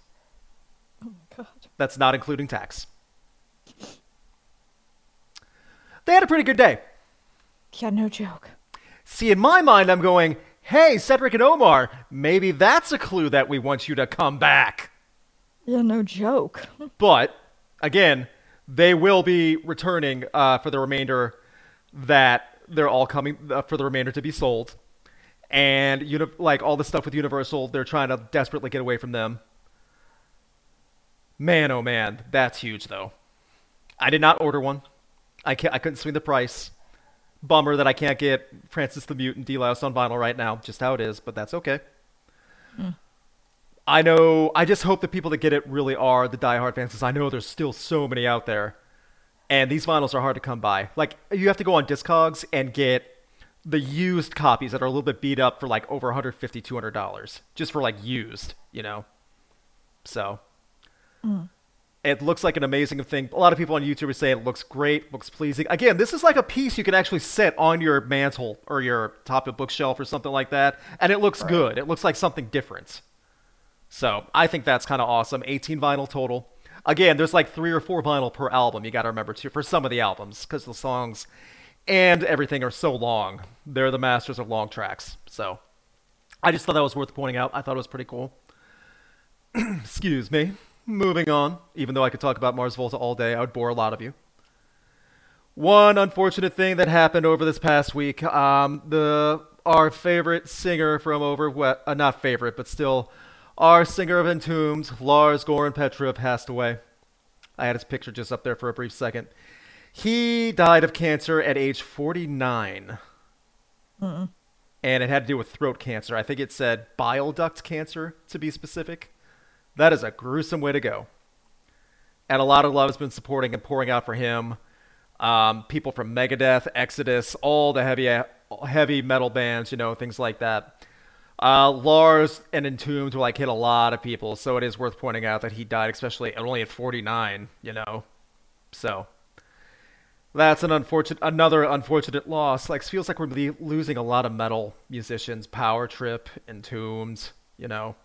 Oh my God. That's not including tax. They had a pretty good day. Yeah, no joke. See, in my mind, I'm going, hey, Cedric and Omar, maybe that's a clue that we want you to come back. Yeah, no joke. But, again, they will be returning uh, for the remainder that they're all coming uh, for the remainder to be sold. And, you know, like, all the stuff with Universal, they're trying to desperately get away from them. Man, oh man, that's huge, though. I did not order one. I can't, I couldn't swing the price. Bummer that I can't get Francis the Mute and D-Louse on vinyl right now. Just how it is, but that's okay. Mm. I know, I just hope the people that get it really are the diehard fans, because I know there's still so many out there. And these vinyls are hard to come by. Like, you have to go on Discogs and get the used copies that are a little bit beat up for like over one hundred fifty dollars, two hundred dollars. Just for like used, you know? So, mm. It looks like an amazing thing. A lot of people on YouTube are saying it looks great, looks pleasing. Again, this is like a piece you can actually set on your mantle or your top of bookshelf or something like that. And it looks right. good. It looks like something different. So, I think that's kind of awesome. eighteen vinyl total. Again, there's like three or four vinyl per album. You got to remember, too, for some of the albums, because the songs and everything are so long. They're the masters of long tracks. So, I just thought that was worth pointing out. I thought it was pretty cool. Excuse me. Moving on. Even though I could talk about Mars Volta all day, I would bore a lot of you. One unfortunate thing that happened over this past week. Um, the our favorite singer from over... Well, uh, not favorite, but still... Our singer of Entombed, Lars Goran Petrov, passed away. I had his picture just up there for a brief second. He died of cancer at age forty-nine. Uh-uh. And it had to do with throat cancer. I think it said bile duct cancer, to be specific. That is a gruesome way to go. And a lot of love has been supporting and pouring out for him. Um, people from Megadeth, Exodus, all the heavy, heavy metal bands, you know, things like that. Uh, Lars and Entombed like hit a lot of people, so it is worth pointing out that he died, especially only at forty-nine, you know. So that's an unfortunate, another unfortunate loss. Like, it feels like we're losing a lot of metal musicians. Power Trip, Entombed, you know.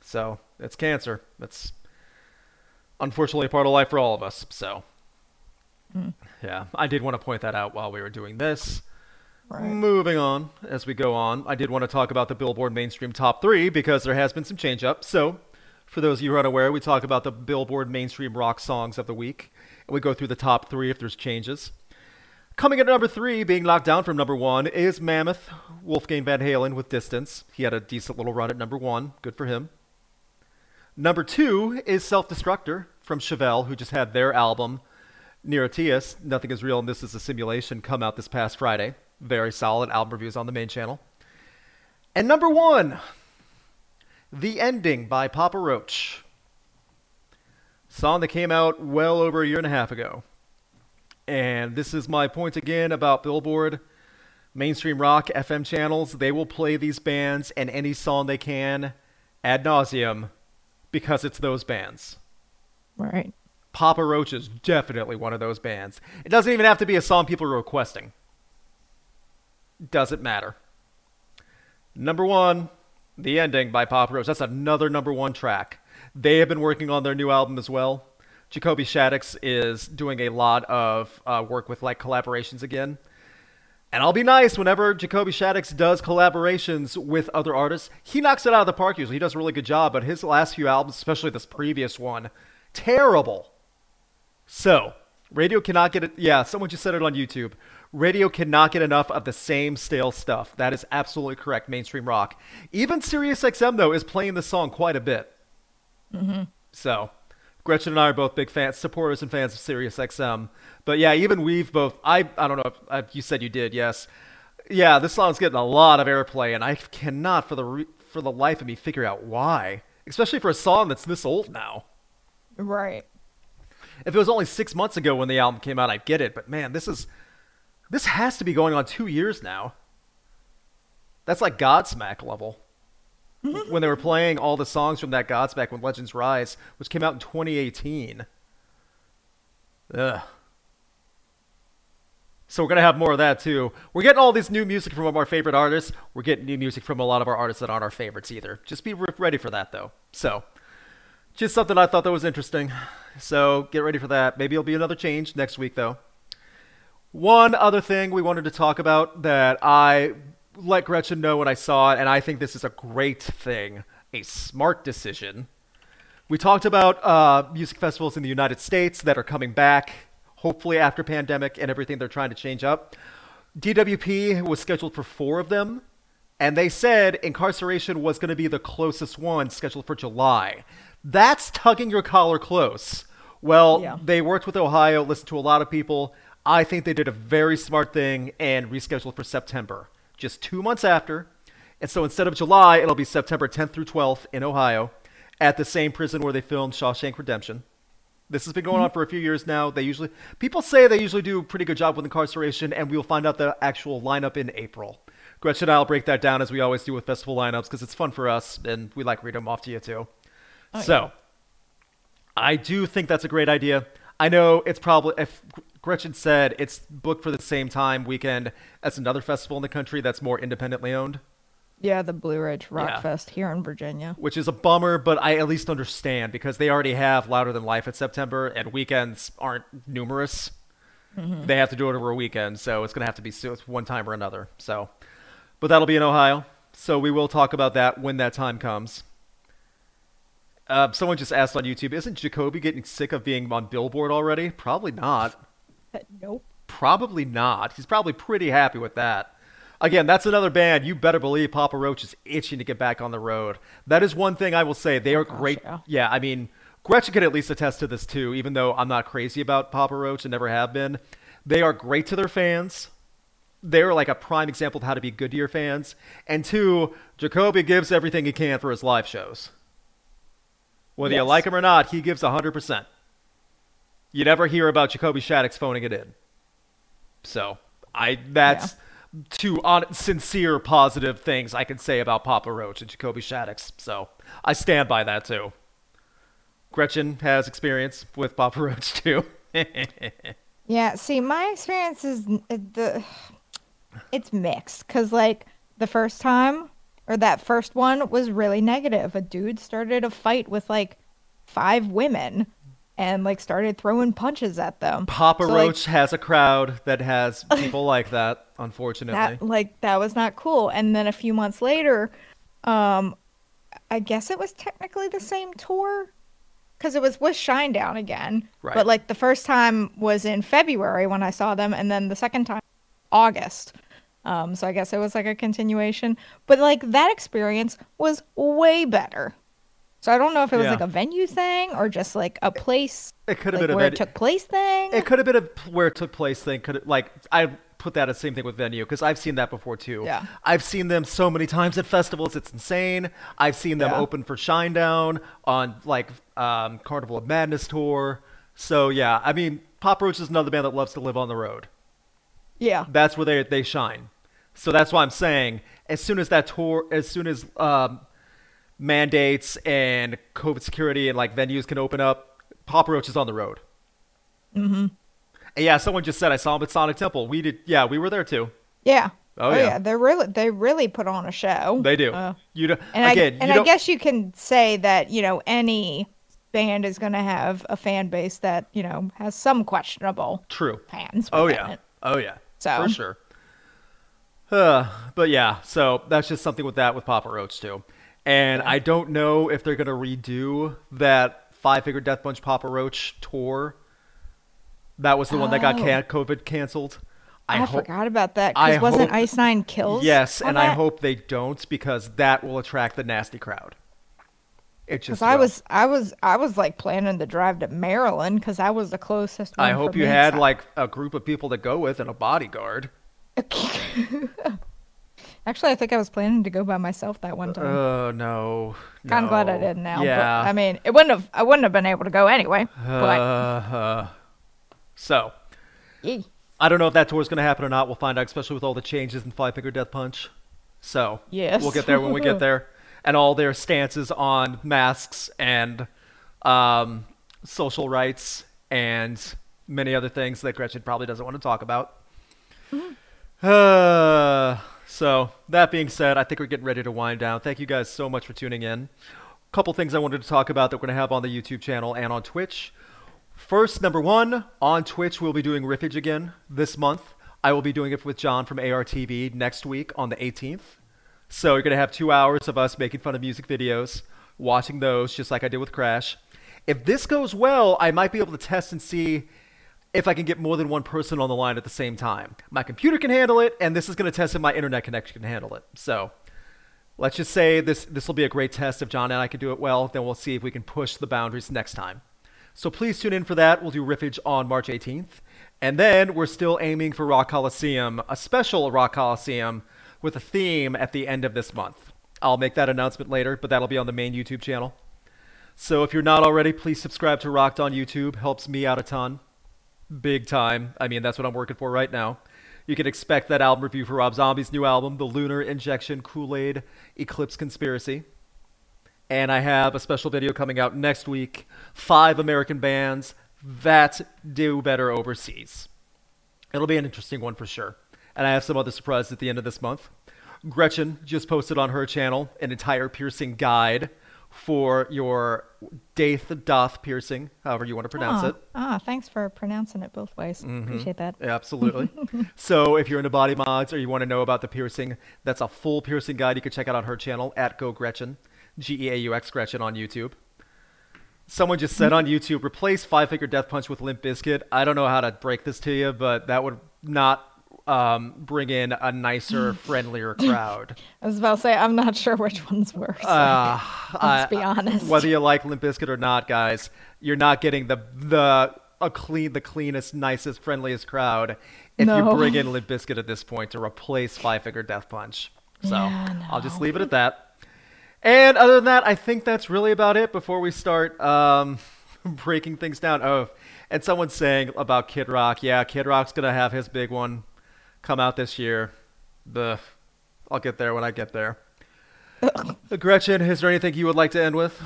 So it's cancer. That's unfortunately part of life for all of us. So mm. yeah, I did want to point that out while we were doing this. Right. Moving on, as we go on, I did want to talk about the Billboard Mainstream Top three, because there has been some change up. So, for those of you who are unaware, we talk about the Billboard Mainstream Rock Songs of the Week, and we go through the top three if there's changes. Coming in at number three, being knocked down from number one, is Mammoth, Wolfgang Van Halen with Distance. He had a decent little run at number one. Good for him. Number two is Self-Destructor from Chevelle, who just had their album, Neurotius, Nothing Is Real and This Is a Simulation, come out this past Friday. Very solid album reviews on the main channel. And number one, The Ending by Papa Roach. Song that came out well over a year and a half ago. And this is my point again about Billboard, mainstream rock, F M channels. They will play these bands and any song they can ad nauseum because it's those bands. Right. Papa Roach is definitely one of those bands. It doesn't even have to be a song people are requesting. Doesn't matter. Number one, The Ending by Papa Roach. That's another number one track. They have been working on their new album as well. Jacoby Shaddix is doing a lot of uh, work with like collaborations again. And I'll be nice, whenever Jacoby Shaddix does collaborations with other artists, he knocks it out of the park usually. He does a really good job, but his last few albums, especially this previous one, terrible. So, radio cannot get it. Yeah, someone just said it on YouTube. Radio cannot get enough of the same stale stuff. That is absolutely correct, mainstream rock. Even SiriusXM, though, is playing this song quite a bit. Mm-hmm. So, Gretchen and I are both big fans, supporters and fans of SiriusXM. But yeah, even we've both, I I don't know if uh, you said you did, yes. Yeah, this song's getting a lot of airplay, and I cannot for the re for the life of me figure out why. Especially for a song that's this old now. Right. If it was only six months ago when the album came out, I'd get it. But man, this is... This has to be going on two years now. That's like Godsmack level. When they were playing all the songs from that Godsmack when Legends Rise, which came out in twenty eighteen. Ugh. So we're going to have more of that too. We're getting all this new music from our favorite artists. We're getting new music from a lot of our artists that aren't our favorites either. Just be ready for that though. So just something I thought that was interesting. So get ready for that. Maybe it'll be another change next week though. One other thing we wanted to talk about that I let Gretchen know when I saw it, and I think this is a great thing, a smart decision. We talked about uh, music festivals in the United States that are coming back, hopefully after pandemic and everything they're trying to change up. D W P was scheduled for four of them, and they said Incarceration was going to be the closest one, scheduled for July. That's tugging your collar close. Well, yeah. They worked with Ohio, listened to a lot of people. I think they did a very smart thing and rescheduled for September. Just two months after, And so instead of July, it'll be September tenth through twelfth in Ohio at the same prison where they filmed Shawshank Redemption. This has been going on for a few years now. They usually people say they usually do a pretty good job with incarceration, and we'll find out the actual lineup in April. Gretchen and I will break that down as we always do with festival lineups because it's fun for us, and we like reading them off to you too. Oh, so yeah. I do think that's a great idea. I know it's probably, if Gretchen said it's booked for the same time weekend as another festival in the country that's more independently owned. Yeah, the Blue Ridge Rock yeah. Fest here in Virginia. Which is a bummer, but I at least understand because they already have Louder Than Life in September, and weekends aren't numerous. Mm-hmm. They have to do it over a weekend, so it's going to have to be one time or another. So, but that'll be in Ohio, so we will talk about that when that time comes. Uh, someone just asked on YouTube, isn't Jacoby getting sick of being on Billboard already? Probably not. Nope. Probably not. He's probably pretty happy with that. Again, that's another band. You better believe Papa Roach is itching to get back on the road. That is one thing I will say. They are Gosh, great. Yeah. yeah, I mean, Gretchen could at least attest to this too, even though I'm not crazy about Papa Roach and never have been. They are great to their fans. They are like a prime example of how to be good to your fans. And two, Jacoby gives everything he can for his live shows. Whether yes. you like him or not, he gives one hundred percent. You never hear about Jacoby Shaddix phoning it in. So, I that's... Yeah. Two sincere, positive things I can say about Papa Roach and Jacoby Shaddix. So I stand by that, too. Gretchen has experience with Papa Roach, too. yeah, see, my experience is the it's mixed. Because, like, the first time, or that first one, was really negative. A dude started a fight with, like, five women. And, like, started throwing punches at them. Papa so, Roach like, has a crowd that has people like that, unfortunately. That, like, that was not cool. And then a few months later, um, I guess it was technically the same tour. Because it was with Shinedown again. Right. But, like, the first time was in February when I saw them. And then the second time, August. Um, so I guess it was, like, a continuation. But, like, that experience was way better. So I don't know if it was yeah. like a venue thing or just like a place it could have like been a where venue. it took place thing. It could have been a where it took place thing. Could it, like I put that as same thing with venue because I've seen that before too. Yeah. I've seen them so many times at festivals. It's insane. I've seen them yeah. open for Shinedown on like um, Carnival of Madness tour. So yeah, I mean, Papa Roach is another band that loves to live on the road. Yeah. That's where they, they shine. So that's why I'm saying as soon as that tour, as soon as um, – mandates and COVID security and like venues can open up, Papa Roach is on the road. Mm-hmm. And yeah, someone just said I saw him at Sonic Temple. We did. Yeah, we were there too. Yeah. Oh, oh yeah. yeah. They really, they really put on a show. They do. Uh, you do. And again, I, and you I guess you can say that you know any band is going to have a fan base that you know has some questionable true fans. Oh yeah. It. Oh yeah. So for sure. Uh, but yeah, so that's just something with that with Papa Roach too. And I don't know if they're going to redo that Five Finger Death Punch Papa Roach tour. That was the oh. one that got can- COVID canceled. I, I ho- forgot about that. Because wasn't hope- Ice Nine Kills? Yes, and that? I hope they don't because that will attract the nasty crowd. It just I was, I was, I was like planning to drive to Maryland because I was the closest. One I hope you had like a group of people to go with and a bodyguard. Actually, I think I was planning to go by myself that one time. Oh, uh, no. Kind of no. glad I didn't now. Yeah. But, I mean, it wouldn't have, I wouldn't have been able to go anyway. But... Uh, so, Yee. I don't know if that tour is going to happen or not. We'll find out, especially with all the changes in Five Finger Death Punch. So, yes. we'll get there when we get there. And all their stances on masks and um, social rights and many other things that Gretchen probably doesn't want to talk about. Mm-hmm. Uh... So that being said, I think we're getting ready to wind down. Thank you guys so much for tuning in. A couple things I wanted to talk about that we're going to have on the YouTube channel and on Twitch. First, number one, on Twitch, we'll be doing Riffage again this month. I will be doing it with John from A R T V next week on the eighteenth. So you're going to have two hours of us making fun of music videos, watching those just like I did with Crash. If this goes well, I might be able to test and see if I can get more than one person on the line at the same time. My computer can handle it, and this is going to test if my internet connection can handle it. So let's just say this this will be a great test. If John and I can do it well, then we'll see if we can push the boundaries next time. So please tune in for that. We'll do Riffage on March eighteenth. And then we're still aiming for Rock Coliseum, a special Rock Coliseum with a theme at the end of this month. I'll make that announcement later, but that'll be on the main YouTube channel. So if you're not already, please subscribe to Rocked on YouTube. Helps me out a ton. Big time. I mean, that's what I'm working for right now. You can expect that album review for Rob Zombie's new album, The Lunar Injection Kool-Aid Eclipse Conspiracy. And I have a special video coming out next week, five American bands that do better overseas. It'll be an interesting one for sure. And I have some other surprises at the end of this month. Gretchen just posted on her channel an entire piercing guide for your Daith Doth piercing, however you want to pronounce oh, it. Ah, oh, thanks for pronouncing it both ways. Mm-hmm. Appreciate that. Absolutely. So if you're into body mods or you want to know about the piercing, that's a full piercing guide you can check out on her channaux at Go Gretchen, G E A U X Gretchen on YouTube. Someone just said on YouTube, replace Five Finger Death Punch with Limp Bizkit. I don't know how to break this to you, but that would not um, bring in a nicer, friendlier crowd. I was about to say, I'm not sure which one's worse. Uh, like, let's uh, be honest. Whether you like Limp Bizkit or not, guys, you're not getting the the a clean, the cleanest, nicest, friendliest crowd if no. you bring in Limp Bizkit at this point to replace Five Finger Death Punch. So yeah, no. I'll just leave it at that. And other than that, I think that's really about it before we start um, breaking things down. Oh, and someone's saying about Kid Rock. Yeah, Kid Rock's going to have his big one come out this year. Ugh. I'll get there when I get there. Gretchen, is there anything you would like to end with?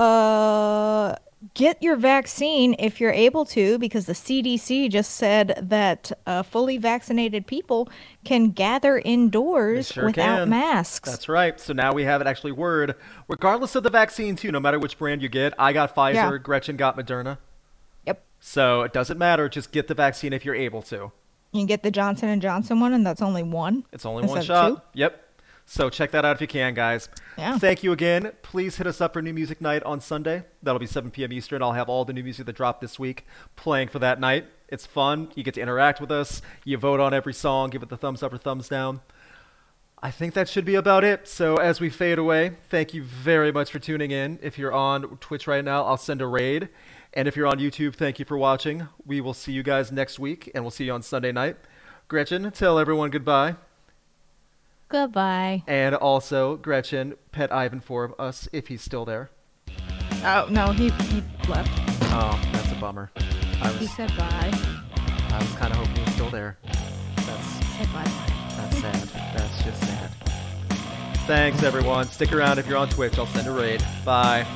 Uh, get your vaccine if you're able to, because the C D C just said that uh, fully vaccinated people can gather indoors sure without can. masks. That's right. So now we have it actually word, regardless of the vaccine too, no matter which brand you get. I got Pfizer, yeah. Gretchen got Moderna. Yep. So it doesn't matter. Just get the vaccine if you're able to. You can get the Johnson and Johnson one, and that's only one. It's only one shot. Yep. So check that out if you can, guys. Yeah. Thank you again. Please hit us up for New Music Night on Sunday. That'll be seven p m Eastern. I'll have all the new music that dropped this week playing for that night. It's fun. You get to interact with us. You vote on every song. Give it the thumbs up or thumbs down. I think that should be about it. So as we fade away, thank you very much for tuning in. If you're on Twitch right now, I'll send a raid. And if you're on YouTube, thank you for watching. We will see you guys next week, and we'll see you on Sunday night. Gretchen, tell everyone goodbye. Goodbye. And also, Gretchen, pet Ivan for us if he's still there. Oh, no, he, he left. Oh, that's a bummer. I was, he said bye. I was kind of hoping he was still there. That's, he said bye. That's sad. That's just sad. Thanks, everyone. Stick around if you're on Twitch. I'll send a raid. Bye.